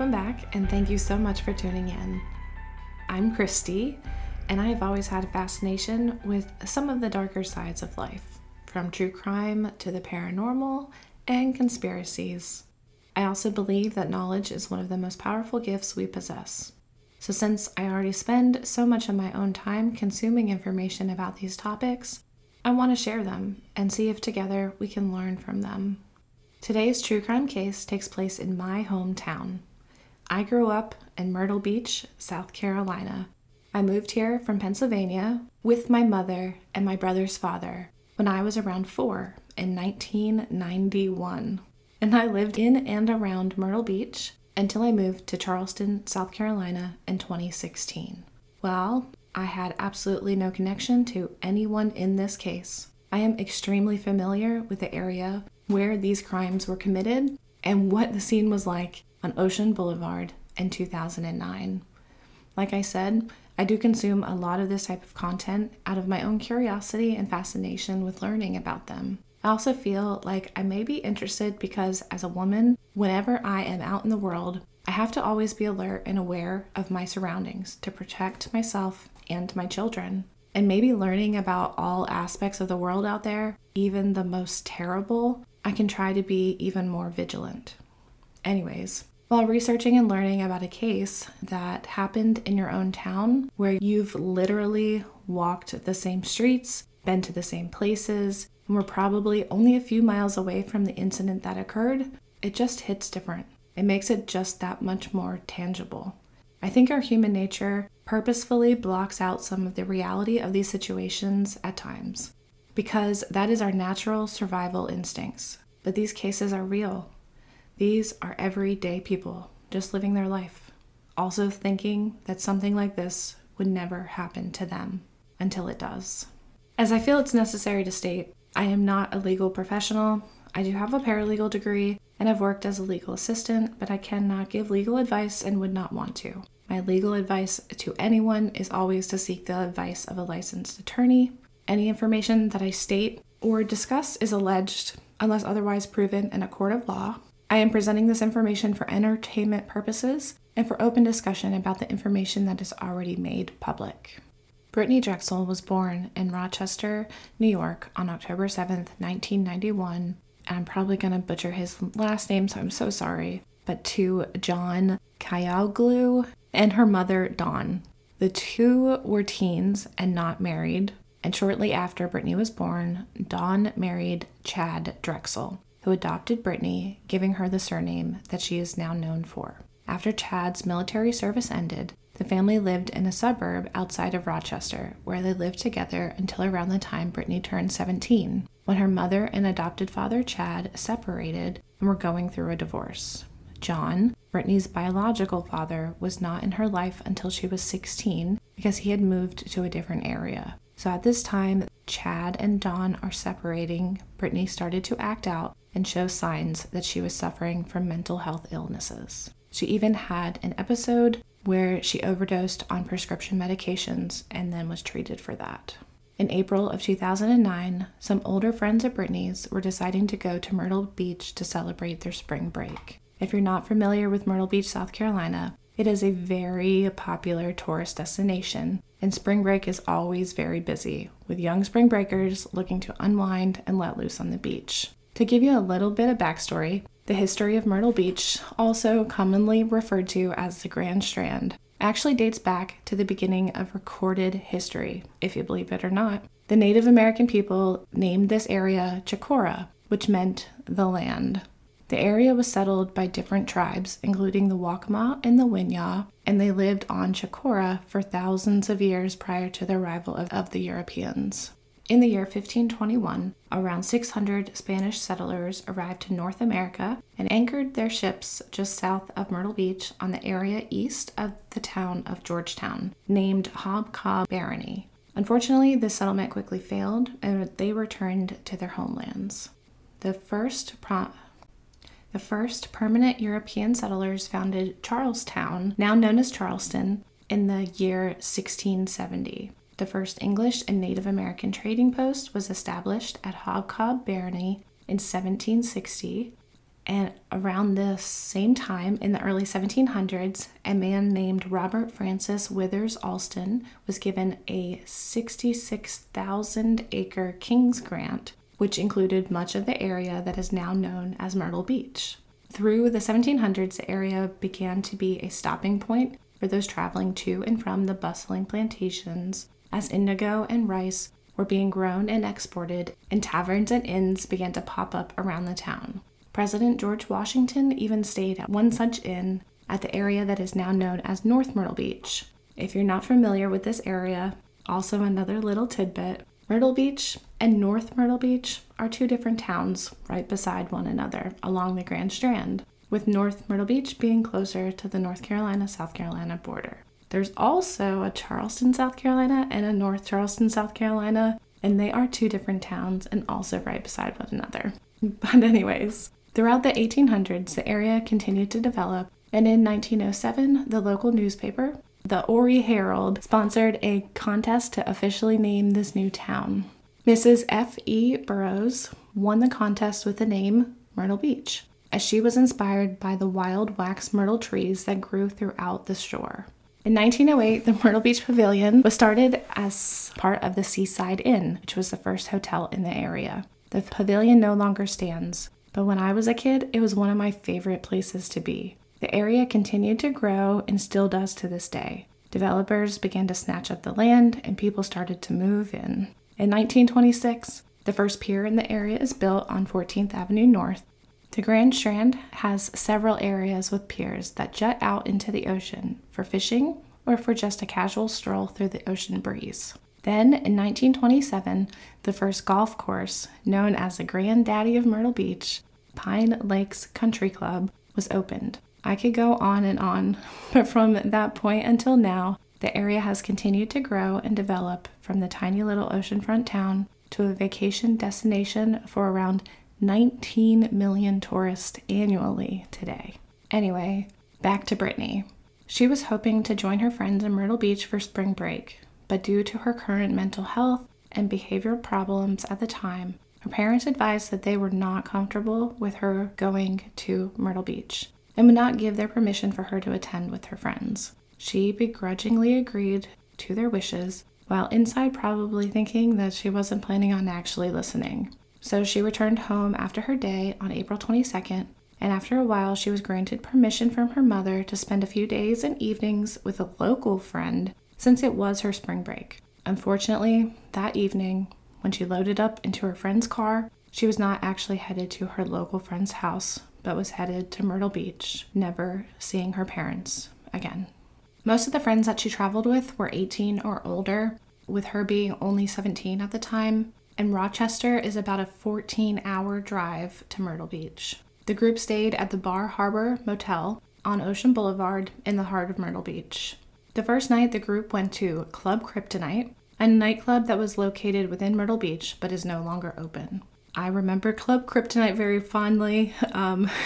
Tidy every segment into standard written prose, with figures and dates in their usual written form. Welcome back, and thank you so much for tuning in. I'm Christy, and I've always had a fascination with some of the darker sides of life, from true crime to the paranormal and conspiracies. I also believe that knowledge is one of the most powerful gifts we possess. So since I already spend so much of my own time consuming information about these topics, I want to share them and see if together we can learn from them. Today's true crime case takes place in my hometown. I grew up in Myrtle Beach, South Carolina. I moved here from Pennsylvania with my mother and my brother's father when I was around 4 in 1991. And I lived in and around Myrtle Beach until I moved to Charleston, South Carolina in 2016. Well, I had absolutely no connection to anyone in this case. I am extremely familiar with the area where these crimes were committed and what the scene was like on Ocean Boulevard in 2009. Like I said, I do consume a lot of this type of content out of my own curiosity and fascination with learning about them. I also feel like I may be interested because as a woman, whenever I am out in the world, I have to always be alert and aware of my surroundings to protect myself and my children. And maybe learning about all aspects of the world out there, even the most terrible, I can try to be even more vigilant. Anyways, while researching and learning about a case that happened in your own town where you've literally walked the same streets, been to the same places, and were probably only a few miles away from the incident that occurred, it just hits different. It makes it just that much more tangible. I think our human nature purposefully blocks out some of the reality of these situations at times, because that is our natural survival instincts. But these cases are real. These are everyday people just living their life, also thinking that something like this would never happen to them until it does. As I feel it's necessary to state, I am not a legal professional. I do have a paralegal degree, and I've worked as a legal assistant, but I cannot give legal advice and would not want to. My legal advice to anyone is always to seek the advice of a licensed attorney. Any information that I state or discuss is alleged, unless otherwise proven in a court of law. I am presenting this information for entertainment purposes and for open discussion about the information that is already made public. Brittanee Drexel was born in Rochester, New York on October 7th, 1991. I'm probably going to butcher his last name, so I'm so sorry, but to John Kyoglu and her mother, Dawn. The two were teens and not married, and shortly after Brittanee was born, Dawn married Chad Drexel, who adopted Brittanee, giving her the surname that she is now known for. After Chad's military service ended, the family lived in a suburb outside of Rochester, where they lived together until around the time Brittanee turned 17, when her mother and adopted father Chad separated and were going through a divorce. John, Brittaney's biological father, was not in her life until she was 16 because he had moved to a different area. So at this time, Chad and Dawn are separating. Brittanee started to act out and show signs that she was suffering from mental health illnesses. She even had an episode where she overdosed on prescription medications and then was treated for that. In April of 2009, some older friends of Brittaney's were deciding to go to Myrtle Beach to celebrate their spring break. If you're not familiar with Myrtle Beach, South Carolina, it is a very popular tourist destination, and spring break is always very busy, with young spring breakers looking to unwind and let loose on the beach. To give you a little bit of backstory, the history of Myrtle Beach, also commonly referred to as the Grand Strand, actually dates back to the beginning of recorded history, if you believe it or not. The Native American people named this area Chicora, which meant the land. The area was settled by different tribes, including the Waccamaw and the Winyah, and they lived on Chicora for thousands of years prior to the arrival of the Europeans. In the year 1521, around 600 Spanish settlers arrived to North America and anchored their ships just south of Myrtle Beach on the area east of the town of Georgetown, named Hobcaw Barony. Unfortunately, this settlement quickly failed and they returned to their homelands. The first permanent European settlers founded Charlestown, now known as Charleston, in the year 1670. The first English and Native American trading post was established at Hobcaw Barony in 1760, And around this same time, in the early 1700s, a man named Robert Francis Withers Allston was given a 66,000-acre King's Grant, which included much of the area that is now known as Myrtle Beach. Through the 1700s, the area began to be a stopping point for those traveling to and from the bustling plantations, as indigo and rice were being grown and exported, and taverns and inns began to pop up around the town. President George Washington even stayed at one such inn at the area that is now known as North Myrtle Beach. If you're not familiar with this area, also another little tidbit, Myrtle Beach and North Myrtle Beach are two different towns right beside one another along the Grand Strand, with North Myrtle Beach being closer to the North Carolina-South Carolina border. There's also a Charleston, South Carolina and a North Charleston, South Carolina, and they are two different towns and also right beside one another. But anyways, throughout the 1800s, the area continued to develop, and in 1907, the local newspaper, the Horry Herald, sponsored a contest to officially name this new town. Mrs. F.E. Burroughs won the contest with the name Myrtle Beach, as she was inspired by the wild wax myrtle trees that grew throughout the shore. In 1908, the Myrtle Beach Pavilion was started as part of the Seaside Inn, which was the first hotel in the area. The pavilion no longer stands, but when I was a kid, it was one of my favorite places to be. The area continued to grow and still does to this day. Developers began to snatch up the land and people started to move in. In 1926, the first pier in the area is built on 14th Avenue North. The Grand Strand has several areas with piers that jut out into the ocean for fishing or for just a casual stroll through the ocean breeze. Then, in 1927, the first golf course, known as the Granddaddy of Myrtle Beach, Pine Lakes Country Club, was opened. I could go on and on, but from that point until now, the area has continued to grow and develop from the tiny little oceanfront town to a vacation destination for around 19 million tourists annually today. Anyway, back to Brittanee. She was hoping to join her friends in Myrtle Beach for spring break, but due to her current mental health and behavioral problems at the time, her parents advised that they were not comfortable with her going to Myrtle Beach and would not give their permission for her to attend with her friends. She begrudgingly agreed to their wishes, while inside probably thinking that she wasn't planning on actually listening. So she returned home after her day on April 22nd, and after a while she was granted permission from her mother to spend a few days and evenings with a local friend since it was her spring break. Unfortunately, that evening, when she loaded up into her friend's car, she was not actually headed to her local friend's house, but was headed to Myrtle Beach, never seeing her parents again. Most of the friends that she traveled with were 18 or older, with her being only 17 at the time, and Rochester is about a 14-hour drive to Myrtle Beach. The group stayed at the Bar Harbor Motel on Ocean Boulevard in the heart of Myrtle Beach. The first night, the group went to Club Kryptonite, a nightclub that was located within Myrtle Beach but is no longer open. I remember Club Kryptonite very fondly,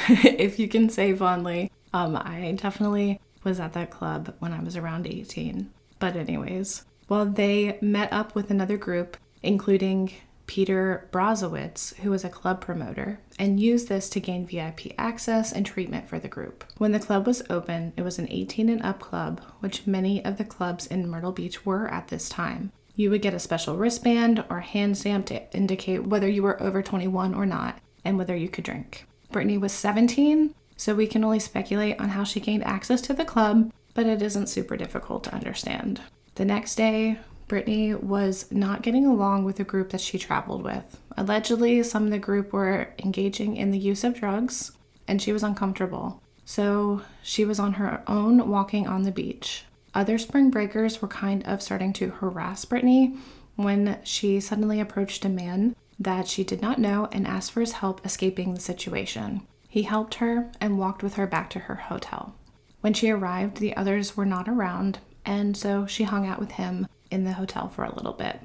if you can say fondly. I definitely was at that club when I was around 18. But anyways, well, they met up with another group, including Peter Brozowitz, who was a club promoter, and used this to gain VIP access and treatment for the group. When the club was open, it was an 18 and up club, which many of the clubs in Myrtle Beach were at this time. You would get a special wristband or hand stamp to indicate whether you were over 21 or not and whether you could drink. Brittanee was 17, so we can only speculate on how she gained access to the club, but it isn't super difficult to understand. The next day, Brittanee was not getting along with the group that she traveled with. Allegedly, some of the group were engaging in the use of drugs, and she was uncomfortable. So she was on her own walking on the beach. Other spring breakers were kind of starting to harass Brittanee when she suddenly approached a man that she did not know and asked for his help escaping the situation. He helped her and walked with her back to her hotel. When she arrived, the others were not around, and so she hung out with him in the hotel for a little bit.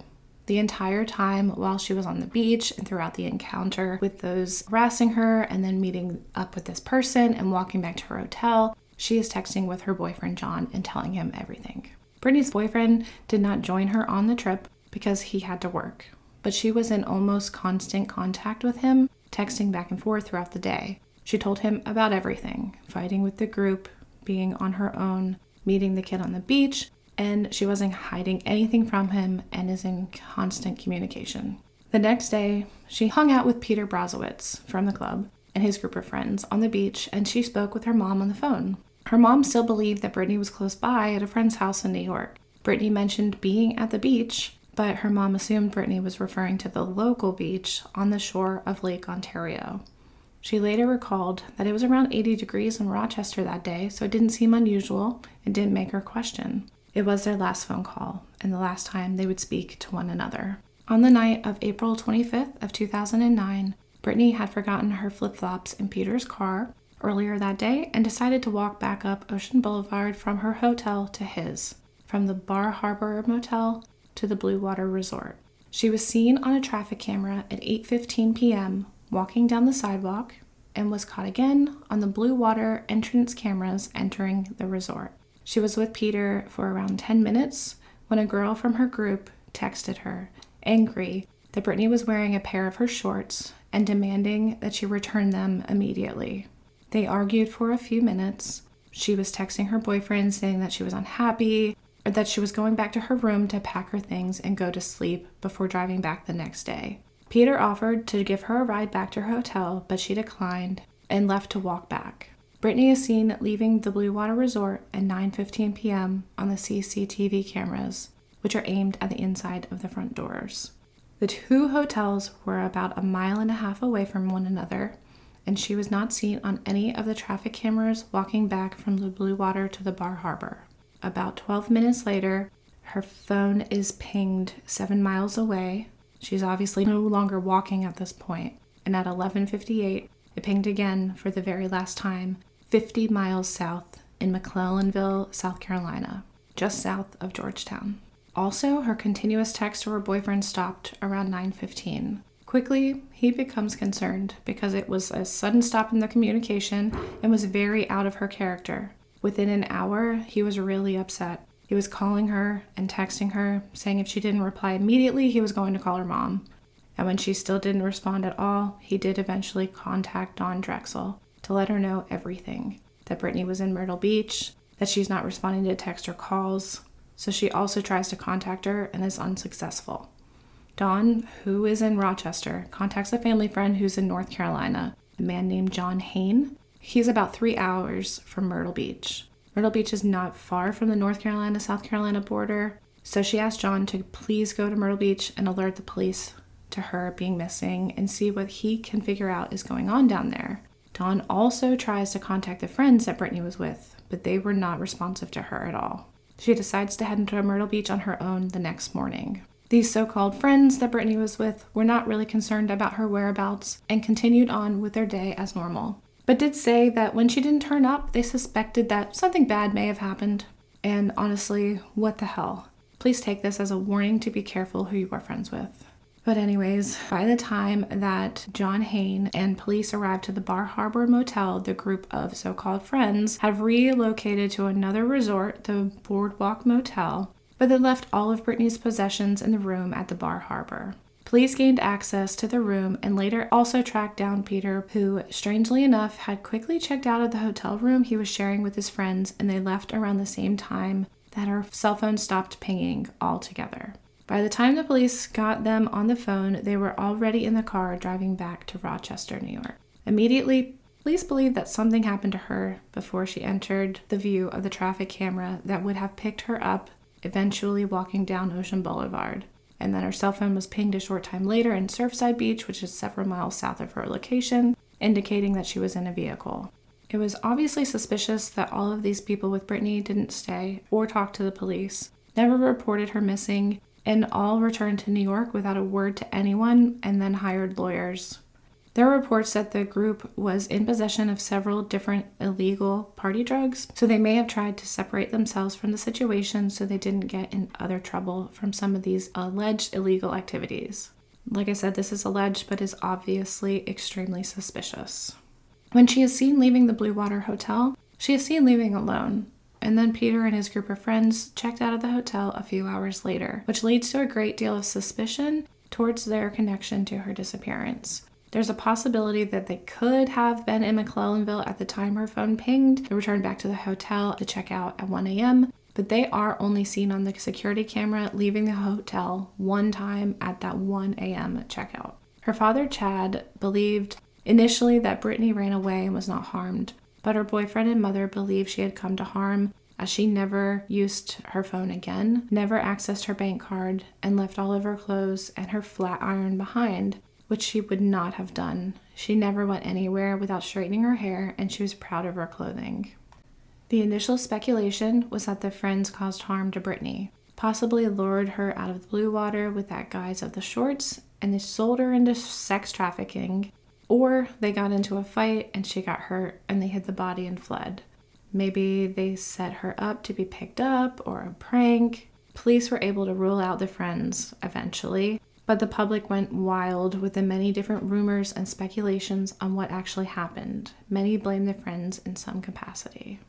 The entire time while she was on the beach and throughout the encounter with those harassing her and then meeting up with this person and walking back to her hotel, she is texting with her boyfriend, John, and telling him everything. Brittaney's boyfriend did not join her on the trip because he had to work, but she was in almost constant contact with him, texting back and forth throughout the day. She told him about everything, fighting with the group, being on her own, meeting the kid on the beach, and she wasn't hiding anything from him and is in constant communication. The next day, she hung out with Peter Brazowitz from the club and his group of friends on the beach, and she spoke with her mom on the phone. Her mom still believed that Brittanee was close by at a friend's house in New York. Brittanee mentioned being at the beach, but her mom assumed Brittanee was referring to the local beach on the shore of Lake Ontario. She later recalled that it was around 80 degrees in Rochester that day, so it didn't seem unusual and didn't make her question. It was their last phone call and the last time they would speak to one another. On the night of April 25th of 2009, Brittanee had forgotten her flip-flops in Peter's car earlier that day and decided to walk back up Ocean Boulevard from her hotel to his, from the Bar Harbor Motel to the Blue Water Resort. She was seen on a traffic camera at 8:15 p.m., walking down the sidewalk, and was caught again on the Blue Water entrance cameras entering the resort. She was with Peter for around 10 minutes when a girl from her group texted her, angry that Brittanee was wearing a pair of her shorts and demanding that she return them immediately. They argued for a few minutes. She was texting her boyfriend saying that she was unhappy or that she was going back to her room to pack her things and go to sleep before driving back the next day. Peter offered to give her a ride back to her hotel, but she declined and left to walk back. Brittanee is seen leaving the Blue Water Resort at 9:15 p.m. on the CCTV cameras, which are aimed at the inside of the front doors. The two hotels were about a mile and a half away from one another, and she was not seen on any of the traffic cameras walking back from the Blue Water to the Bar Harbor. About 12 minutes later, her phone is pinged 7 miles away. She's obviously no longer walking at this point, and at 11:58, it pinged again for the very last time, 50 miles south in McClellanville, South Carolina, just south of Georgetown. Also, her continuous text to her boyfriend stopped around 9:15. Quickly, he becomes concerned because it was a sudden stop in the communication and was very out of her character. Within an hour, he was really upset. He was calling her and texting her, saying if she didn't reply immediately, he was going to call her mom. And when she still didn't respond at all, he did eventually contact Dawn Drexel to let her know everything, that Brittanee was in Myrtle Beach, that she's not responding to text or calls. So she also tries to contact her and is unsuccessful. Dawn, who is in Rochester, contacts a family friend who's in North Carolina, a man named John Hain. He's about 3 hours from Myrtle Beach. Myrtle Beach is not far from the North Carolina-South Carolina border, so she asked John to please go to Myrtle Beach and alert the police to her being missing and see what he can figure out is going on down there. Dawn also tries to contact the friends that Brittanee was with, but they were not responsive to her at all. She decides to head into Myrtle Beach on her own the next morning. These so-called friends that Brittanee was with were not really concerned about her whereabouts and continued on with their day as normal, but did say that when she didn't turn up, they suspected that something bad may have happened. And honestly, what the hell? Please take this as a warning to be careful who you are friends with. But anyways, by the time that John Hain and police arrived to the Bar Harbor Motel, the group of so-called friends have relocated to another resort, the Boardwalk Motel, but they left all of Brittaney's possessions in the room at the Bar Harbor. Police gained access to the room and later also tracked down Peter, who, strangely enough, had quickly checked out of the hotel room he was sharing with his friends, and they left around the same time that her cell phone stopped pinging altogether. By the time the police got them on the phone, they were already in the car driving back to Rochester, New York. Immediately, police believed that something happened to her before she entered the view of the traffic camera that would have picked her up, eventually walking down Ocean Boulevard. And then her cell phone was pinged a short time later in Surfside Beach, which is several miles south of her location, indicating that she was in a vehicle. It was obviously suspicious that all of these people with Brittanee didn't stay or talk to the police, never reported her missing, and all returned to New York without a word to anyone, and then hired lawyers. There were reports that the group was in possession of several different illegal party drugs, so they may have tried to separate themselves from the situation so they didn't get in other trouble from some of these alleged illegal activities. Like I said, this is alleged, but is obviously extremely suspicious. When she is seen leaving the Blue Water Hotel, she is seen leaving alone. And then Peter and his group of friends checked out of the hotel a few hours later, which leads to a great deal of suspicion towards their connection to her disappearance. There's a possibility that they could have been in McClellanville at the time her phone pinged. They returned back to the hotel to check out at 1 a.m., but they are only seen on the security camera leaving the hotel one time at that 1 a.m. checkout. Her father, Chad, believed initially that Brittanee ran away and was not harmed, but her boyfriend and mother believed she had come to harm, as she never used her phone again, never accessed her bank card, and left all of her clothes and her flat iron behind, which she would not have done. She never went anywhere without straightening her hair, and she was proud of her clothing. The initial speculation was that the friends caused harm to Brittanee, possibly lured her out of the blue water with that guise of the shorts, and they sold her into sex trafficking, or they got into a fight and she got hurt and they hid the body and fled. Maybe they set her up to be picked up, or a prank. Police were able to rule out the friends eventually, but the public went wild with the many different rumors and speculations on what actually happened. Many blamed the friends in some capacity.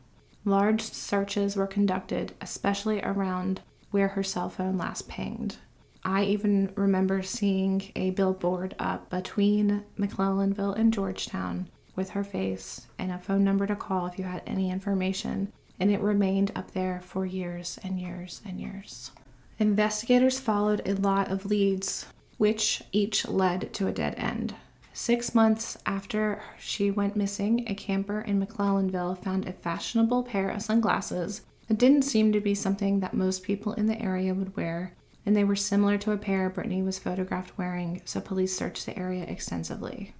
Large searches were conducted, especially around where her cell phone last pinged. I even remember seeing a billboard up between McClellanville and Georgetown with her face and a phone number to call if you had any information, and it remained up there for years and years and years. Investigators followed a lot of leads, which each led to a dead end. 6 months after she went missing, a camper in McClellanville found a fashionable pair of sunglasses that didn't seem to be something that most people in the area would wear, and they were similar to a pair Brittanee was photographed wearing, so police searched the area extensively.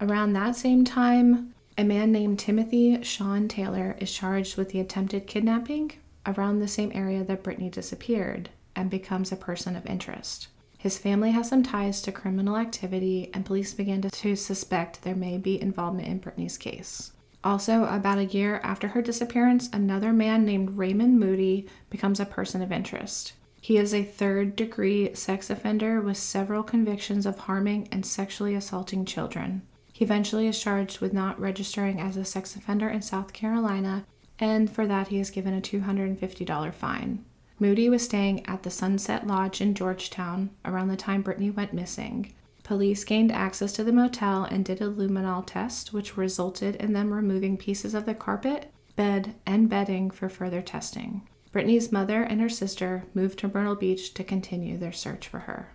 Around that same time, a man named Timothy Sean Taylor is charged with the attempted kidnapping around the same area that Brittanee disappeared, and becomes a person of interest. His family has some ties to criminal activity, and police began to suspect there may be involvement in Brittaney's case. Also, about a year after her disappearance, another man named Raymond Moody becomes a person of interest. He is a third-degree sex offender with several convictions of harming and sexually assaulting children. He eventually is charged with not registering as a sex offender in South Carolina, and for that he is given a $250 fine. Moody was staying at the Sunset Lodge in Georgetown around the time Brittanee went missing. Police gained access to the motel and did a luminol test, which resulted in them removing pieces of the carpet, bed, and bedding for further testing. Brittaney's mother and her sister moved to Myrtle Beach to continue their search for her.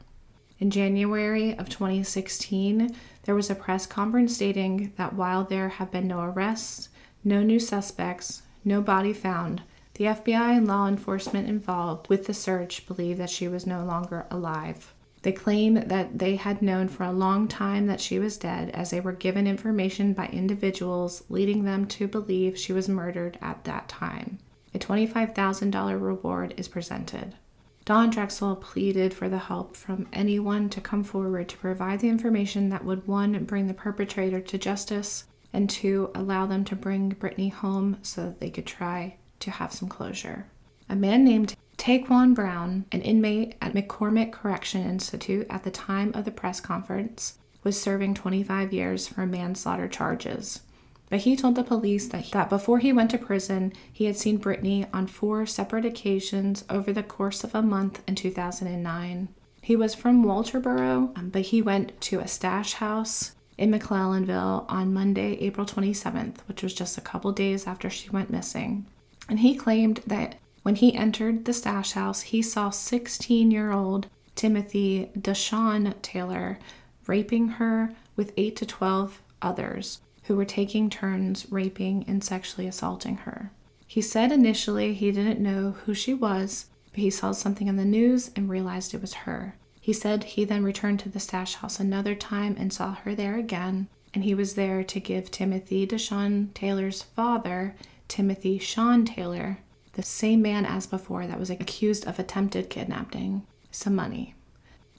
In January of 2016, there was a press conference stating that while there have been no arrests, no new suspects, no body found, the FBI and law enforcement involved with the search believe that she was no longer alive. They claim that they had known for a long time that she was dead, as they were given information by individuals leading them to believe she was murdered at that time. A $25,000 reward is presented. Dawn Drexel pleaded for the help from anyone to come forward to provide the information that would, one, bring the perpetrator to justice, and two, allow them to bring Brittanee home so that they could try to have some closure. A man named Taequan Brown, an inmate at McCormick Correction Institute at the time of the press conference, was serving 25 years for manslaughter charges. But he told the police that before he went to prison, he had seen Brittanee on 4 separate occasions over the course of a month in 2009. He was from Walterboro, but he went to a stash house in McClellanville on Monday, April 27th, which was just a couple days after she went missing. And he claimed that when he entered the stash house, he saw 16-year-old Timothy Deshawn Taylor raping her with 8 to 12 others, who were taking turns raping and sexually assaulting her. He said initially he didn't know who she was, but he saw something in the news and realized it was her. He said he then returned to the stash house another time and saw her there again, and he was there to give Timothy Deshawn Taylor's father, Timothy Sean Taylor, the same man as before that was accused of attempted kidnapping, some money.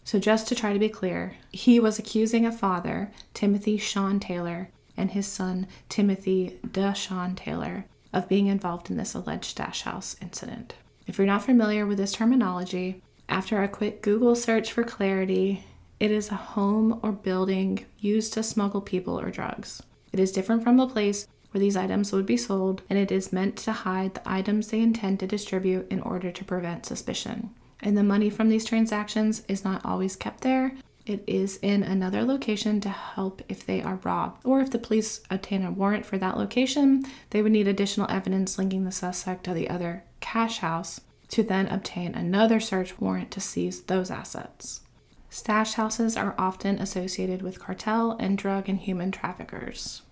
So just to try to be clear, he was accusing a father, Timothy Sean Taylor, and his son, Timothy Deshawn Taylor, of being involved in this alleged stash house incident. If you're not familiar with this terminology, after a quick Google search for clarity, it is a home or building used to smuggle people or drugs. It is different from the place where these items would be sold, and it is meant to hide the items they intend to distribute in order to prevent suspicion. And the money from these transactions is not always kept there. it is in another location to help if they are robbed, or if the police obtain a warrant for that location, they would need additional evidence linking the suspect to the other cash house to then obtain another search warrant to seize those assets. Stash houses are often associated with cartel and drug and human traffickers.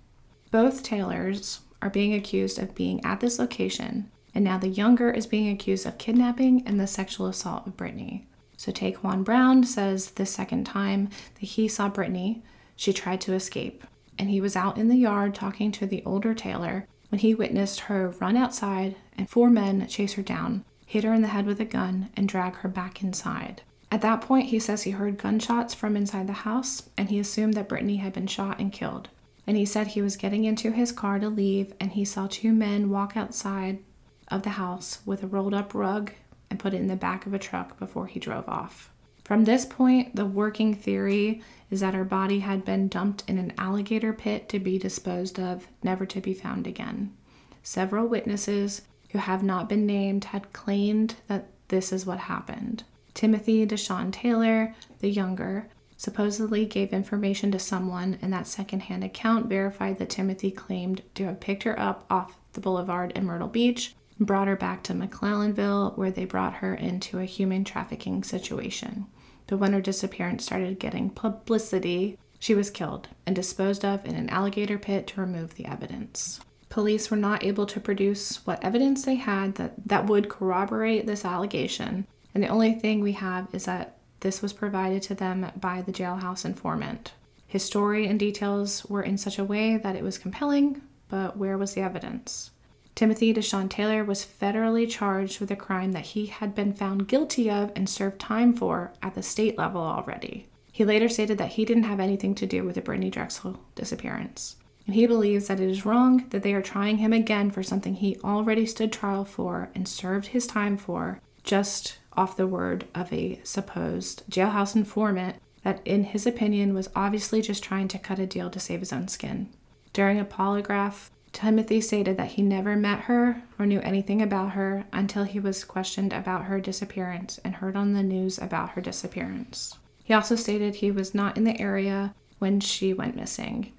Both Taylors are being accused of being at this location, and now the younger is being accused of kidnapping and the sexual assault of Brittanee. So Taequan Brown says the second time that he saw Brittanee, she tried to escape, and he was out in the yard talking to the older Taylor when he witnessed her run outside and four men chase her down, hit her in the head with a gun, and drag her back inside. At that point, he says he heard gunshots from inside the house, and he assumed that Brittanee had been shot and killed. And he said he was getting into his car to leave, and he saw two men walk outside of the house with a rolled up rug and put it in the back of a truck before he drove off. From this point, the working theory is that her body had been dumped in an alligator pit to be disposed of, never to be found again. Several witnesses who have not been named had claimed that this is what happened. Timothy Deshawn Taylor, the younger, supposedly gave information to someone, and that secondhand account verified that Timothy claimed to have picked her up off the boulevard in Myrtle Beach and brought her back to McClellanville, where they brought her into a human trafficking situation. But when her disappearance started getting publicity, she was killed and disposed of in an alligator pit to remove the evidence. Police were not able to produce what evidence they had that would corroborate this allegation, and the only thing we have is that this was provided to them by the jailhouse informant. His story and details were in such a way that it was compelling, but where was the evidence? Timothy Deshawn Taylor was federally charged with a crime that he had been found guilty of and served time for at the state level already. He later stated that he didn't have anything to do with the Brittanee Drexel disappearance, and he believes that it is wrong that they are trying him again for something he already stood trial for and served his time for, just off the word of a supposed jailhouse informant that, in his opinion, was obviously just trying to cut a deal to save his own skin. During a polygraph, Timothy stated that he never met her or knew anything about her until he was questioned about her disappearance and heard on the news about her disappearance. He also stated he was not in the area when she went missing.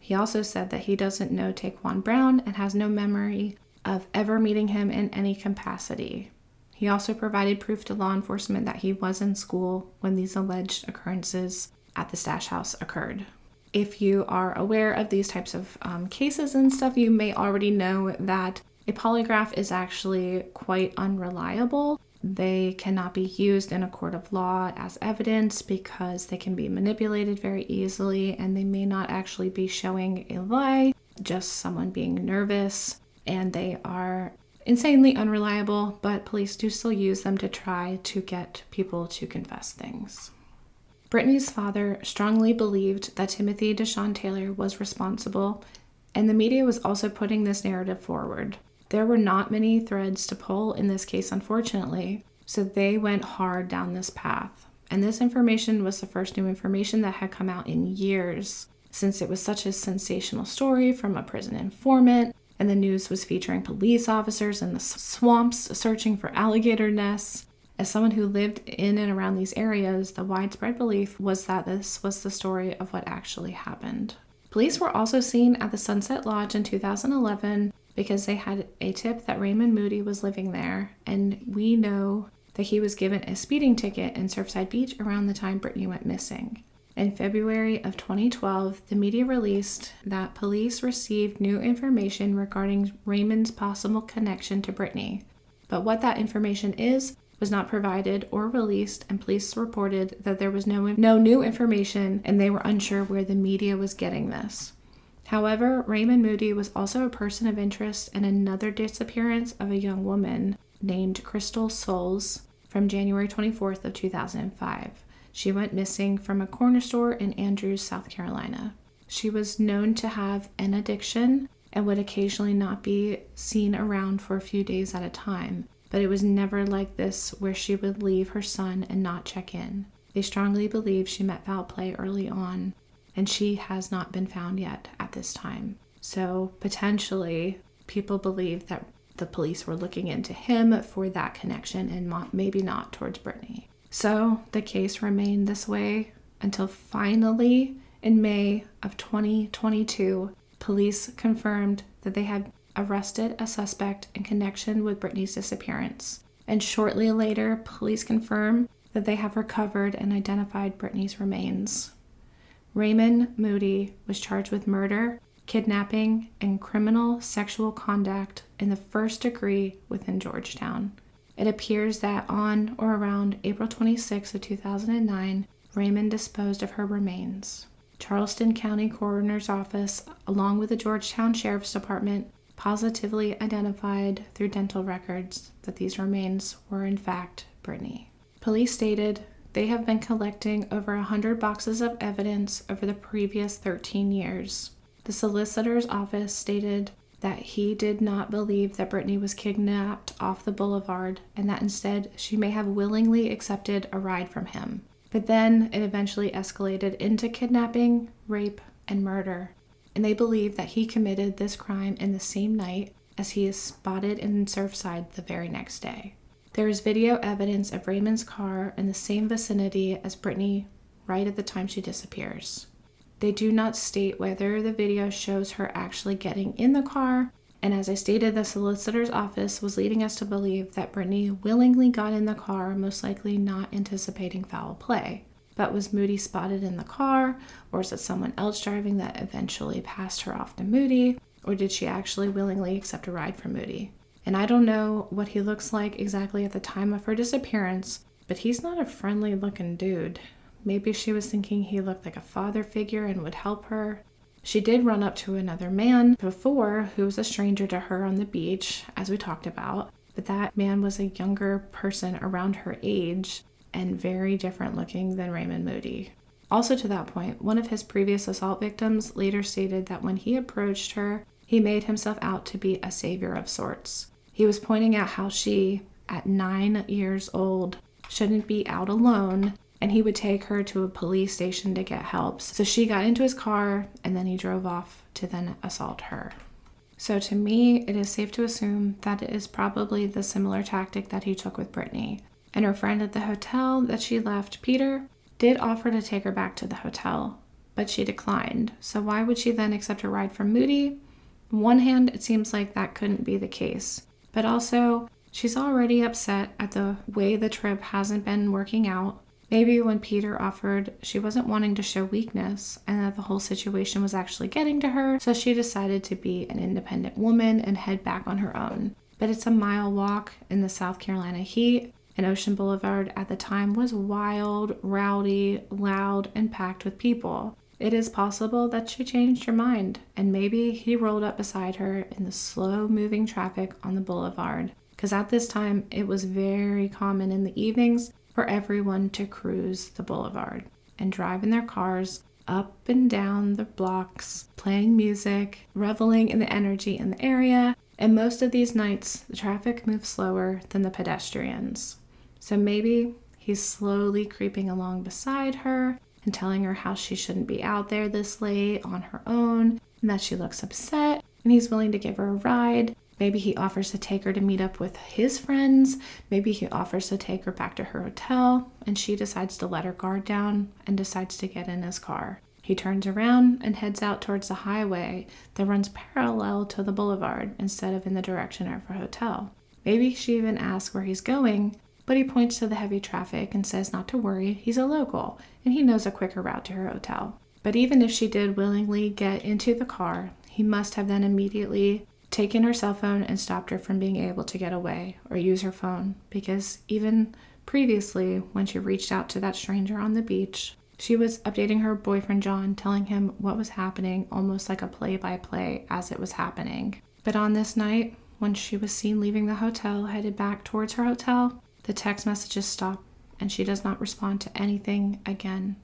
He also said that he doesn't know Taequan Brown and has no memory of ever meeting him in any capacity. He also provided proof to law enforcement that he was in school when these alleged occurrences at the stash house occurred. If you are aware of these types of cases and stuff, you may already know that a polygraph is actually quite unreliable. They cannot be used in a court of law as evidence because they can be manipulated very easily, and they may not actually be showing a lie, just someone being nervous, and they are insanely unreliable, but police do still use them to try to get people to confess things. Brittany's father strongly believed that Timothy Deshawn Taylor was responsible, and the media was also putting this narrative forward. There were not many threads to pull in this case, unfortunately, so they went hard down this path. And this information was the first new information that had come out in years, since it was such a sensational story from a prison informant, and the news was featuring police officers in the swamps searching for alligator nests. As someone who lived in and around these areas, the widespread belief was that this was the story of what actually happened. Police were also seen at the Sunset Lodge in 2011 because they had a tip that Raymond Moody was living there, and we know that he was given a speeding ticket in Surfside Beach around the time Brittanee went missing. In February of 2012, the media released that police received new information regarding Raymond's possible connection to Brittanee, but what that information is was not provided or released, and police reported that there was no new information, and they were unsure where the media was getting this. However, Raymond Moody was also a person of interest in another disappearance of a young woman named Crystal Souls from January 24th of 2005. She went missing from a corner store in Andrews, South Carolina. She was known to have an addiction and would occasionally not be seen around for a few days at a time, but it was never like this where she would leave her son and not check in. They strongly believe she met foul play early on, and she has not been found yet at this time. So potentially, people believe that the police were looking into him for that connection and maybe not towards Brittanee. So the case remained this way until finally in May of 2022, police confirmed that they had arrested a suspect in connection with Brittany's disappearance. And shortly later, police confirm that they have recovered and identified Brittany's remains. Raymond Moody was charged with murder, kidnapping, and criminal sexual conduct in the first degree within Georgetown. It appears that on or around April 26 of 2009, Raymond disposed of her remains. Charleston County Coroner's Office, along with the Georgetown Sheriff's Department, positively identified through dental records that these remains were in fact Brittany. Police stated they have been collecting over 100 boxes of evidence over the previous 13 years. The solicitor's office stated that he did not believe that Brittany was kidnapped off the boulevard and that instead she may have willingly accepted a ride from him. But then it eventually escalated into kidnapping, rape, and murder. And they believe that he committed this crime in the same night as he is spotted in Surfside the very next day. There is video evidence of Raymond's car in the same vicinity as Brittany right at the time she disappears. They do not state whether the video shows her actually getting in the car, and as I stated, the solicitor's office was leading us to believe that Brittany willingly got in the car, most likely not anticipating foul play. But was Moody spotted in the car, or is it someone else driving that eventually passed her off to Moody, or did she actually willingly accept a ride from Moody? And I don't know what he looks like exactly at the time of her disappearance, but he's not a friendly-looking dude. Maybe she was thinking he looked like a father figure and would help her. She did run up to another man before who was a stranger to her on the beach, as we talked about, but that man was a younger person around her age and very different looking than Raymond Moody. Also to that point, one of his previous assault victims later stated that when he approached her, he made himself out to be a savior of sorts. He was pointing out how she, at 9 years old, shouldn't be out alone, and he would take her to a police station to get help. So she got into his car, and then he drove off to then assault her. So to me, it is safe to assume that it is probably the similar tactic that he took with Brittany. And her friend at the hotel that she left, Peter, did offer to take her back to the hotel, but she declined. So why would she then accept a ride from Moody? On one hand, it seems like that couldn't be the case, but also she's already upset at the way the trip hasn't been working out. Maybe when Peter offered, she wasn't wanting to show weakness and that the whole situation was actually getting to her, so she decided to be an independent woman and head back on her own. But it's a mile walk in the South Carolina heat, and Ocean Boulevard at the time was wild, rowdy, loud, and packed with people. It is possible that she changed her mind, and maybe he rolled up beside her in the slow-moving traffic on the boulevard, because at this time it was very common in the evenings for everyone to cruise the boulevard and drive in their cars up and down the blocks, playing music, reveling in the energy in the area, and most of these nights the traffic moves slower than the pedestrians. So maybe he's slowly creeping along beside her and telling her how she shouldn't be out there this late on her own, and that she looks upset, and he's willing to give her a ride. Maybe he offers to take her to meet up with his friends. Maybe he offers to take her back to her hotel, and she decides to let her guard down and decides to get in his car. He turns around and heads out towards the highway that runs parallel to the boulevard instead of in the direction of her hotel. Maybe she even asks where he's going, but he points to the heavy traffic and says not to worry, he's a local, and he knows a quicker route to her hotel. But even if she did willingly get into the car, he must have then immediately taken her cell phone and stopped her from being able to get away or use her phone, because even previously, when she reached out to that stranger on the beach, she was updating her boyfriend John, telling him what was happening, almost like a play-by-play as it was happening. But on this night, when she was seen leaving the hotel, headed back towards her hotel, the text messages stop, and she does not respond to anything again.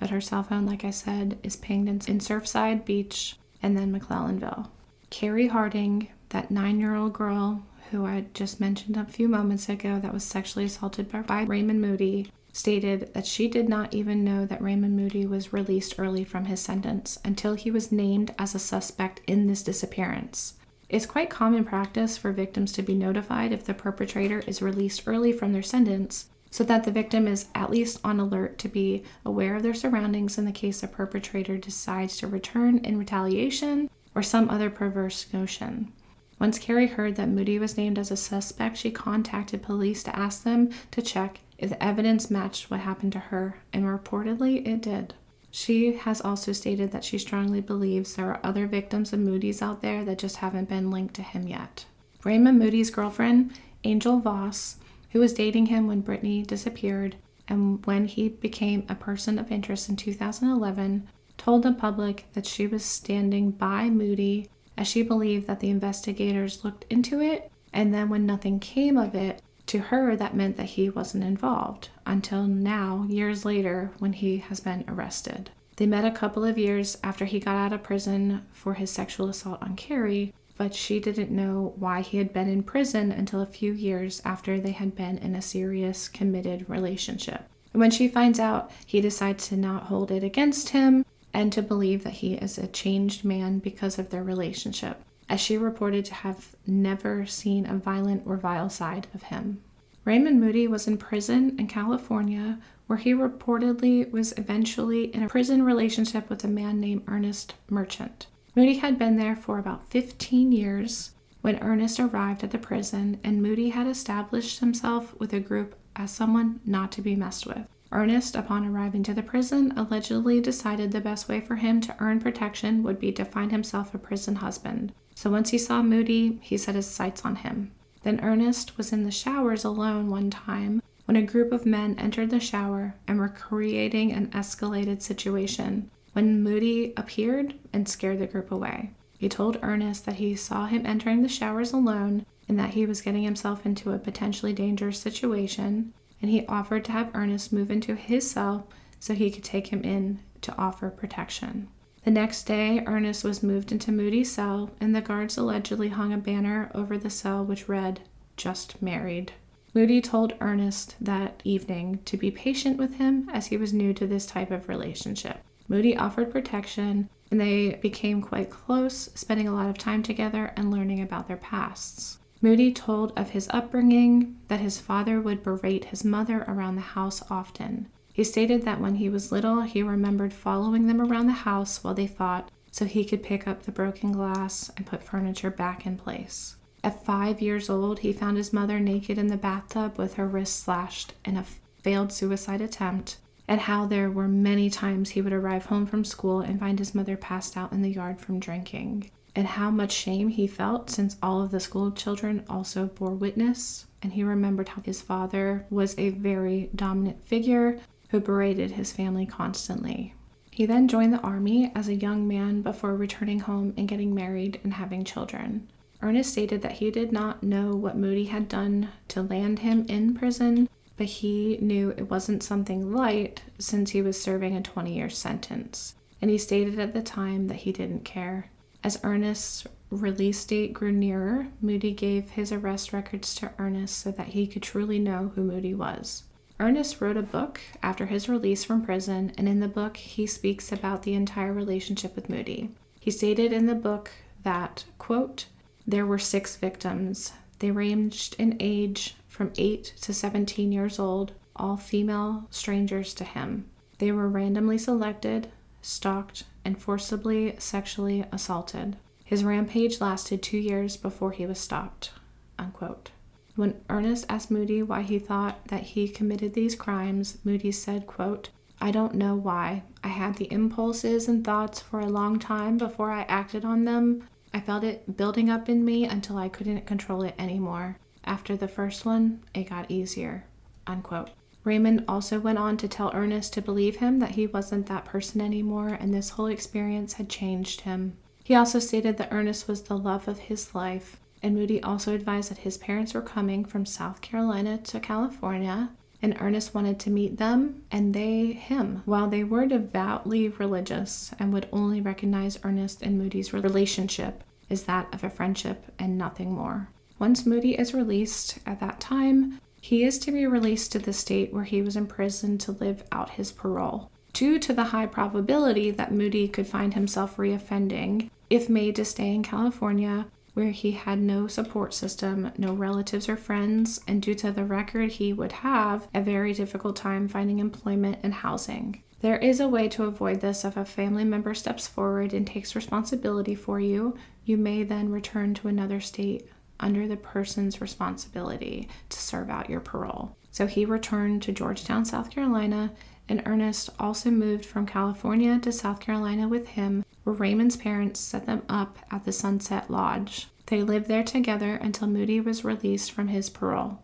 But her cell phone, like I said, is pinged in Surfside Beach and then McClellanville. Carrie Harding, that 9-year-old girl who I just mentioned a few moments ago that was sexually assaulted by Raymond Moody, stated that she did not even know that Raymond Moody was released early from his sentence until he was named as a suspect in this disappearance. It's quite common practice for victims to be notified if the perpetrator is released early from their sentence, so that the victim is at least on alert to be aware of their surroundings in the case a perpetrator decides to return in retaliation or some other perverse notion. Once Carrie heard that Moody was named as a suspect, she contacted police to ask them to check if the evidence matched what happened to her, and reportedly it did. She has also stated that she strongly believes there are other victims of Moody's out there that just haven't been linked to him yet. Raymond Moody's girlfriend, Angel Voss, who was dating him when Brittanee disappeared and when he became a person of interest in 2011, told the public that she was standing by Moody as she believed that the investigators looked into it, and then when nothing came of it, to her that meant that he wasn't involved, until now, years later, when he has been arrested. They met a couple of years after he got out of prison for his sexual assault on Carrie, but she didn't know why he had been in prison until a few years after they had been in a serious, committed relationship. And when she finds out, he decides to not hold it against him and to believe that he is a changed man because of their relationship, as she reported to have never seen a violent or vile side of him. Raymond Moody was in prison in California, where he reportedly was eventually in a prison relationship with a man named Ernest Merchant. Moody had been there for about 15 years when Ernest arrived at the prison, and Moody had established himself with a group as someone not to be messed with. Ernest, upon arriving to the prison, allegedly decided the best way for him to earn protection would be to find himself a prison husband. So once he saw Moody, he set his sights on him. Then Ernest was in the showers alone one time when a group of men entered the shower and were creating an escalated situation, when Moody appeared and scared the group away. He told Ernest that he saw him entering the showers alone and that he was getting himself into a potentially dangerous situation, and he offered to have Ernest move into his cell so he could take him in to offer protection. The next day, Ernest was moved into Moody's cell, and the guards allegedly hung a banner over the cell which read, "Just Married." Moody told Ernest that evening to be patient with him as he was new to this type of relationship. Moody offered protection, and they became quite close, spending a lot of time together and learning about their pasts. Moody told of his upbringing, that his father would berate his mother around the house often. He stated that when he was little, he remembered following them around the house while they fought so he could pick up the broken glass and put furniture back in place. At 5 years old, he found his mother naked in the bathtub with her wrists slashed in a failed suicide attempt, and how there were many times he would arrive home from school and find his mother passed out in the yard from drinking, and how much shame he felt since all of the school children also bore witness, and he remembered how his father was a very dominant figure who berated his family constantly. He then joined the army as a young man before returning home and getting married and having children. Ernest stated that he did not know what Moody had done to land him in prison, but he knew it wasn't something light since he was serving a 20-year sentence, and he stated at the time that he didn't care. As Ernest's release date grew nearer, Moody gave his arrest records to Ernest so that he could truly know who Moody was. Ernest wrote a book after his release from prison, and in the book, he speaks about the entire relationship with Moody. He stated in the book that, quote, "There were 6 victims. They ranged in age from 8 to 17 years old, all female strangers to him. They were randomly selected, stalked, and forcibly sexually assaulted. His rampage lasted 2 years before he was stopped," unquote. When Ernest asked Moody why he thought that he committed these crimes, Moody said, quote, "I don't know why. I had the impulses and thoughts for a long time before I acted on them. I felt it building up in me until I couldn't control it anymore. After the first one, it got easier," unquote. Raymond also went on to tell Ernest to believe him that he wasn't that person anymore, and this whole experience had changed him. He also stated that Ernest was the love of his life, and Moody also advised that his parents were coming from South Carolina to California, and Ernest wanted to meet them, and they him. While they were devoutly religious and would only recognize Ernest and Moody's relationship as that of a friendship and nothing more. Once Moody is released at that time, he is to be released to the state where he was imprisoned to live out his parole, due to the high probability that Moody could find himself reoffending if made to stay in California, where he had no support system, no relatives or friends, and due to the record he would have, a very difficult time finding employment and housing. There is a way to avoid this. If a family member steps forward and takes responsibility for you, you may then return to another state under the person's responsibility to serve out your parole. So he returned to Georgetown, South Carolina, and Ernest also moved from California to South Carolina with him, where Raymond's parents set them up at the Sunset Lodge. They lived there together until Moody was released from his parole.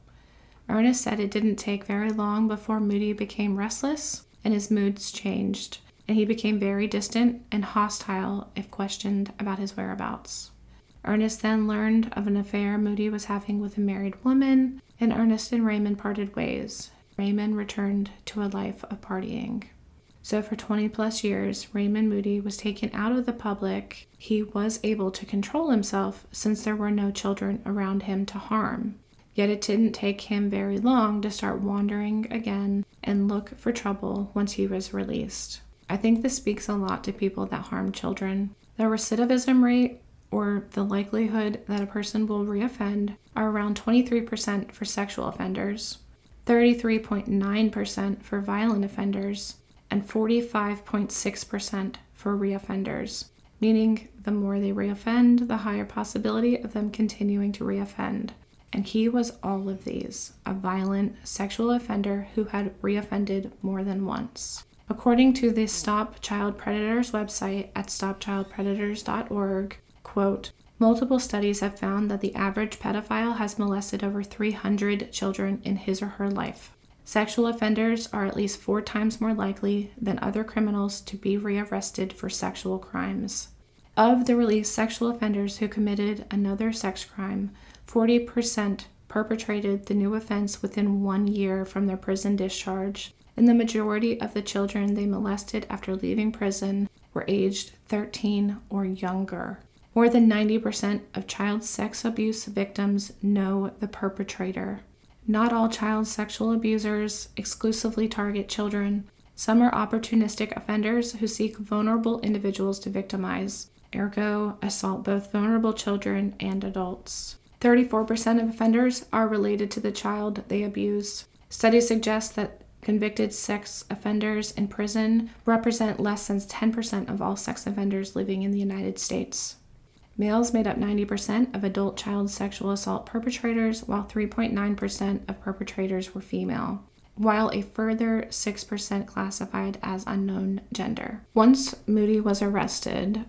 Ernest said it didn't take very long before Moody became restless and his moods changed, and he became very distant and hostile if questioned about his whereabouts. Ernest then learned of an affair Moody was having with a married woman, and Ernest and Raymond parted ways. Raymond returned to a life of partying. So for 20 plus years, Raymond Moody was taken out of the public. He was able to control himself since there were no children around him to harm. Yet it didn't take him very long to start wandering again and look for trouble once he was released. I think this speaks a lot to people that harm children. The recidivism rate, or the likelihood that a person will reoffend, are around 23% for sexual offenders, 33.9% for violent offenders, and 45.6% for reoffenders, meaning the more they reoffend, the higher possibility of them continuing to reoffend. And he was all of these, a violent sexual offender who had reoffended more than once. According to the Stop Child Predators website at stopchildpredators.org, quote, multiple studies have found that the average pedophile has molested over 300 children in his or her life. Sexual offenders are at least 4 times more likely than other criminals to be rearrested for sexual crimes. Of the released sexual offenders who committed another sex crime, 40% perpetrated the new offense within 1 year from their prison discharge, and the majority of the children they molested after leaving prison were aged 13 or younger. More than 90% of child sex abuse victims know the perpetrator. Not all child sexual abusers exclusively target children. Some are opportunistic offenders who seek vulnerable individuals to victimize, ergo assault both vulnerable children and adults. 34% of offenders are related to the child they abuse. Studies suggest that convicted sex offenders in prison represent less than 10% of all sex offenders living in the United States. Males made up 90% of adult child sexual assault perpetrators, while 3.9% of perpetrators were female, while a further 6% classified as unknown gender. Once Moody was arrested,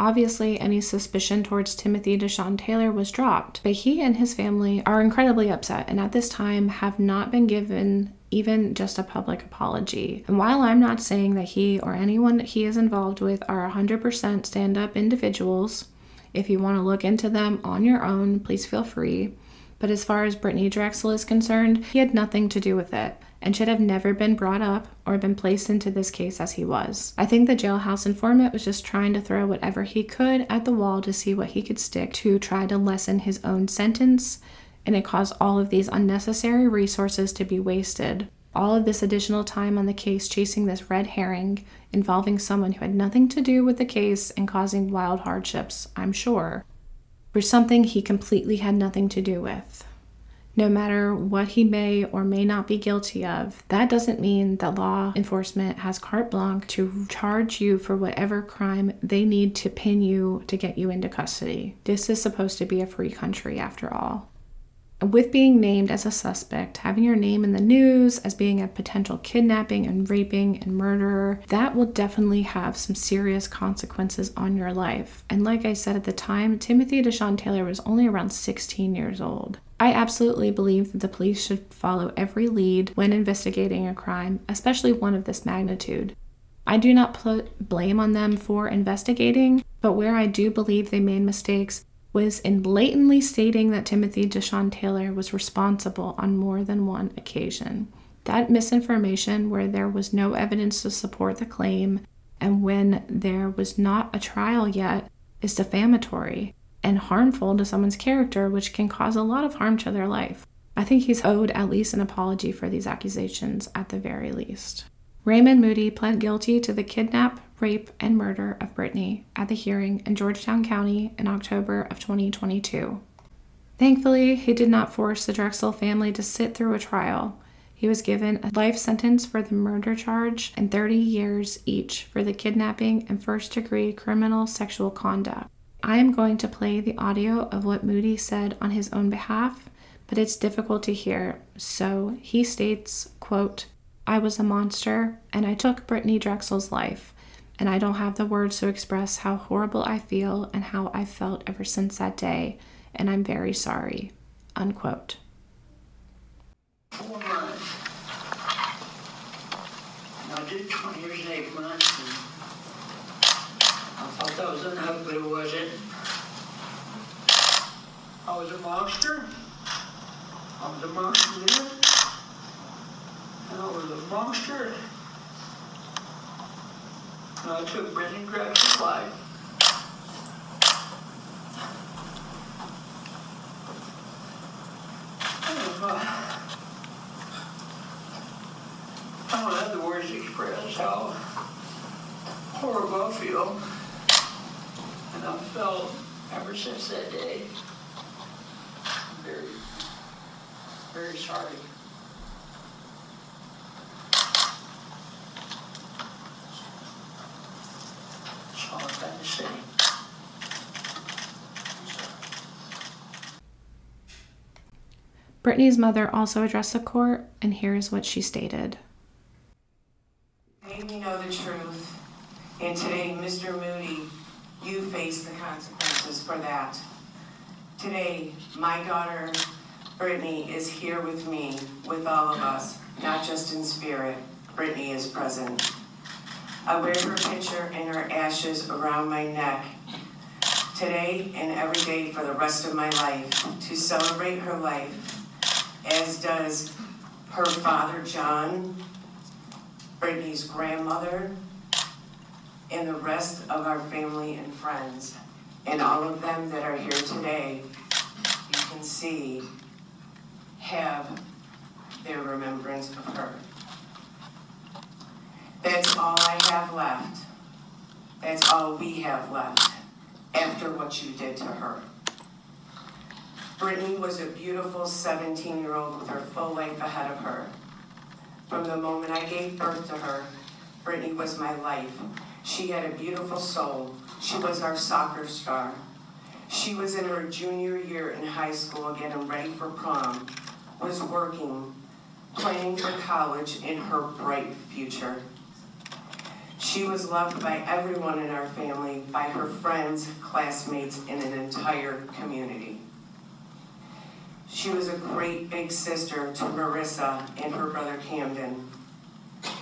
obviously any suspicion towards Timothy Deshawn Taylor was dropped, but he and his family are incredibly upset and at this time have not been given even just a public apology. And while I'm not saying that he or anyone he is involved with are 100% stand-up individuals, if you want to look into them on your own, please feel free. But as far as Brittanee Drexel is concerned, he had nothing to do with it and should have never been brought up or been placed into this case as he was. I think the jailhouse informant was just trying to throw whatever he could at the wall to see what he could stick to try to lessen his own sentence, and it caused all of these unnecessary resources to be wasted. All of this additional time on the case chasing this red herring involving someone who had nothing to do with the case and causing wild hardships, I'm sure, for something he completely had nothing to do with. No matter what he may or may not be guilty of, that doesn't mean that law enforcement has carte blanche to charge you for whatever crime they need to pin you to get you into custody. This is supposed to be a free country after all. With being named as a suspect, having your name in the news as being a potential kidnapping and raping and murderer, that will definitely have some serious consequences on your life. And like I said at the time, Timothy Deshawn Taylor was only around 16 years old. I absolutely believe that the police should follow every lead when investigating a crime, especially one of this magnitude. I do not put blame on them for investigating, but where I do believe they made mistakes was in blatantly stating that Timothy Deshawn Taylor was responsible on more than one occasion. That misinformation, where there was no evidence to support the claim and when there was not a trial yet, is defamatory and harmful to someone's character, which can cause a lot of harm to their life. I think he's owed at least an apology for these accusations at the very least. Raymond Moody pled guilty to the kidnap, rape, and murder of Brittanee at the hearing in Georgetown County in October of 2022. Thankfully, he did not force the Drexel family to sit through a trial. He was given a life sentence for the murder charge and 30 years each for the kidnapping and first-degree criminal sexual conduct. I am going to play the audio of what Moody said on his own behalf, but it's difficult to hear. So he states, quote, "I was a monster, and I took Brittanee Drexel's life, and I don't have the words to express how horrible I feel and how I felt ever since that day, and I'm very sorry," unquote. I did 20 years and 8 months, and I thought that was enough, but it wasn't. I was a monster. I was a monster then, and I was a monster. And I took Brittanee Drexel's life. I don't have the words to express how horrible I feel, and I've felt ever since that day. I'm very, very sorry. That's all I've got to say. Brittany's mother also addressed the court, and here is what she stated. "Made me know the truth, and today, Mr. Moody, you face the consequences for that. Today, my daughter, Brittanee, is here with me, with all of us, not just in spirit. Brittanee is present. I wear her picture and her ashes around my neck today and every day for the rest of my life, to celebrate her life, as does her father, John, Brittaney's grandmother, and the rest of our family and friends, and all of them that are here today, you can see, have their remembrance of her. That's all I have left. That's all we have left after what you did to her. Brittanee was a beautiful 17-year-old with her full life ahead of her. From the moment I gave birth to her, Brittanee was my life. She had a beautiful soul. She was our soccer star. She was in her junior year in high school, getting ready for prom, was working, planning for college and her bright future. She was loved by everyone in our family, by her friends, classmates, and an entire community. She was a great big sister to Marissa and her brother Camden.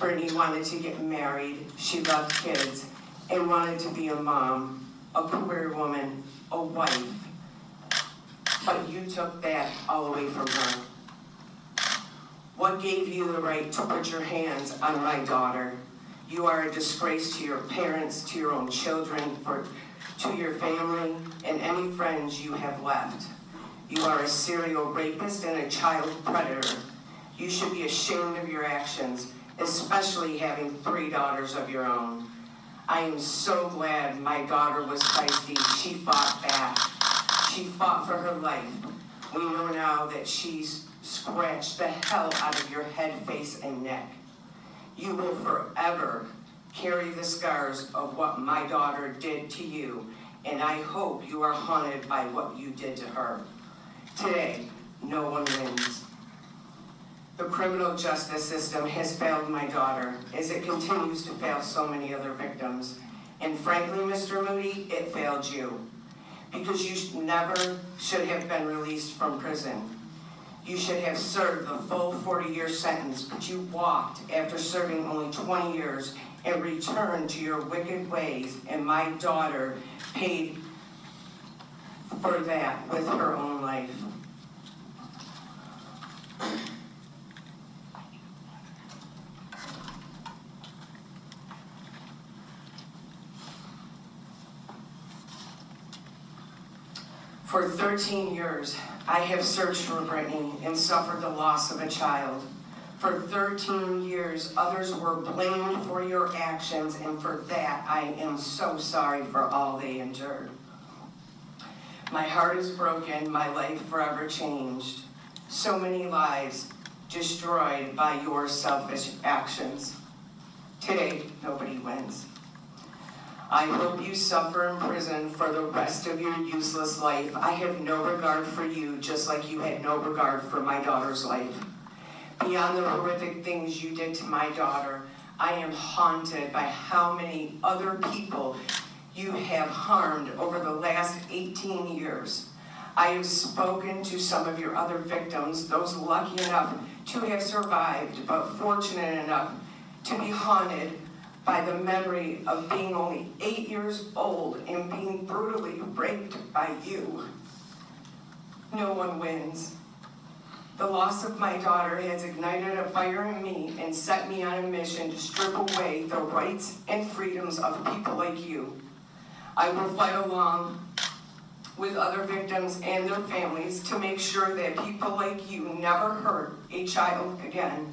Brittanee wanted to get married, she loved kids, and wanted to be a mom, a career woman, a wife. But you took that all away from her. What gave you the right to put your hands on my daughter? You are a disgrace to your parents, to your own children, to your family, and any friends you have left. You are a serial rapist and a child predator. You should be ashamed of your actions, especially having 3 daughters of your own. I am so glad my daughter was feisty. She fought back. She fought for her life. We know now that she's scratched the hell out of your head, face, and neck. You will forever carry the scars of what my daughter did to you, and I hope you are haunted by what you did to her. Today, no one wins. The criminal justice system has failed my daughter, as it continues to fail so many other victims. And frankly, Mr. Moody, it failed you, because you never should have been released from prison. You should have served the full 40-year sentence, but you walked after serving only 20 years and returned to your wicked ways, and my daughter paid for that with her own life. For 13 years, I have searched for Brittanee and suffered the loss of a child. for 13 years. Others were blamed for your actions, and for that I am so sorry for all they endured. My heart is broken, my life forever changed. So many lives destroyed by your selfish actions. Today, nobody wins. I hope you suffer in prison for the rest of your useless life. I have no regard for you, just like you had no regard for my daughter's life. Beyond the horrific things you did to my daughter, I am haunted by how many other people you have harmed over the last 18 years. I have spoken to some of your other victims, those lucky enough to have survived, but fortunate enough to be haunted by the memory of being only 8 years old and being brutally raped by you. No one wins. The loss of my daughter has ignited a fire in me and set me on a mission to strip away the rights and freedoms of people like you. I will fight along with other victims and their families to make sure that people like you never hurt a child again.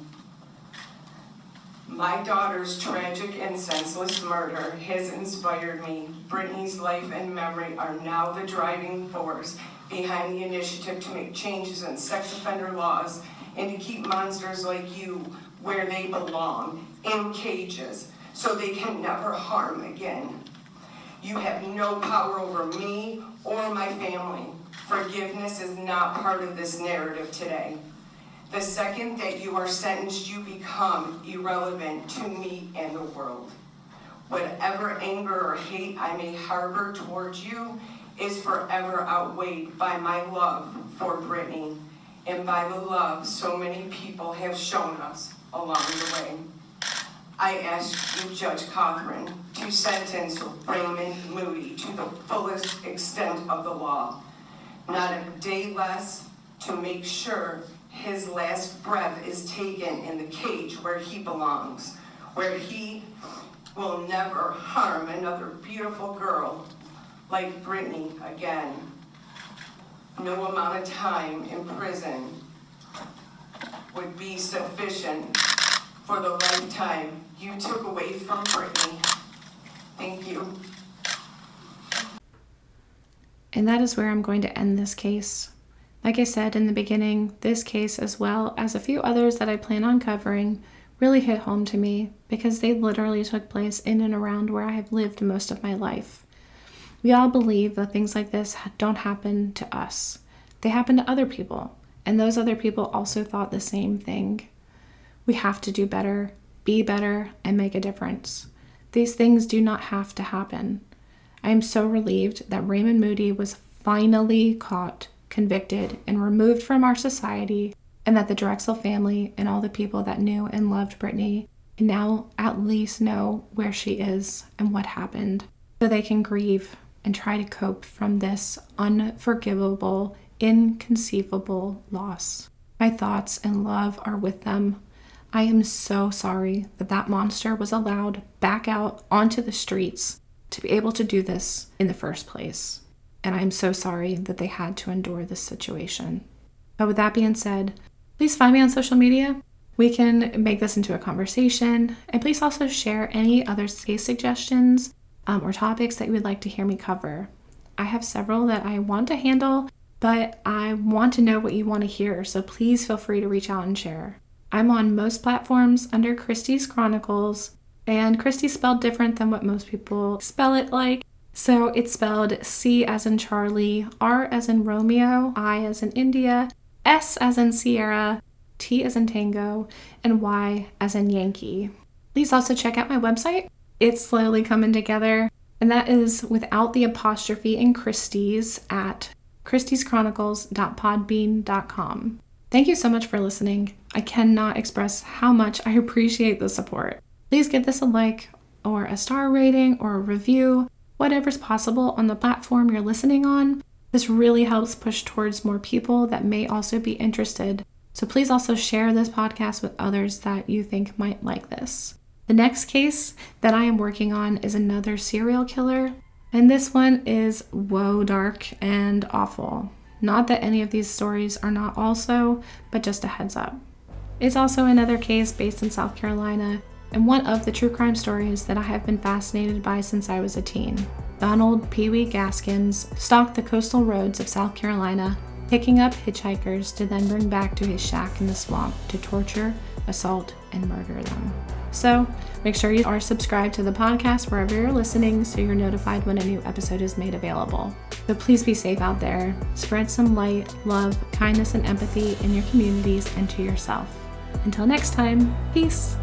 My daughter's tragic and senseless murder has inspired me. Brittany's life and memory are now the driving force behind the initiative to make changes in sex offender laws and to keep monsters like you where they belong, in cages, so they can never harm again. You have no power over me or my family. Forgiveness is not part of this narrative today. The second that you are sentenced, you become irrelevant to me and the world. Whatever anger or hate I may harbor towards you is forever outweighed by my love for Brittany and by the love so many people have shown us along the way. I ask you, Judge Cochran, to sentence Raymond Moody to the fullest extent of the law, not a day less, to make sure his last breath is taken in the cage where he belongs, where he will never harm another beautiful girl like Brittany again. No amount of time in prison would be sufficient for the lifetime you took away from Brittany. Thank you. And that is where I'm going to end this case. Like I said in the beginning, this case, as well as a few others that I plan on covering, really hit home to me because they literally took place in and around where I have lived most of my life. We all believe that things like this don't happen to us. They happen to other people, and those other people also thought the same thing. We have to do better, be better, and make a difference. These things do not have to happen. I am so relieved that Raymond Moody was finally caught, convicted, and removed from our society, and that the Drexel family and all the people that knew and loved Brittany now at least know where she is and what happened, so they can grieve and try to cope from this unforgivable, inconceivable loss. My thoughts and love are with them. I am so sorry that that monster was allowed back out onto the streets to be able to do this in the first place. And I'm so sorry that they had to endure this situation. But with that being said, please find me on social media. We can make this into a conversation. And please also share any other case suggestions or topics that you would like to hear me cover. I have several that I want to handle, but I want to know what you want to hear. So please feel free to reach out and share. I'm on most platforms under Christy's Chronicles. And Christy's spelled different than what most people spell it like. So it's spelled C as in Charlie, R as in Romeo, I as in India, S as in Sierra, T as in Tango, and Y as in Yankee. Please also check out my website. It's slowly coming together, and that is without the apostrophe in Christie's at christieschronicles.podbean.com. Thank you so much for listening. I cannot express how much I appreciate the support. Please give this a like or a star rating or a review. Whatever's possible on the platform you're listening on. This really helps push towards more people that may also be interested. So please also share this podcast with others that you think might like this. The next case that I am working on is another serial killer, and this one is whoa, dark and awful. Not that any of these stories are not also, but just a heads up. is also another case based in South Carolina, and one of the true crime stories that I have been fascinated by since I was a teen. Donald Pee Wee Gaskins stalked the coastal roads of South Carolina, picking up hitchhikers to then bring back to his shack in the swamp to torture, assault, and murder them. So, make sure you are subscribed to the podcast wherever you're listening so you're notified when a new episode is made available. So please be safe out there. Spread some light, love, kindness, and empathy in your communities and to yourself. Until next time, peace!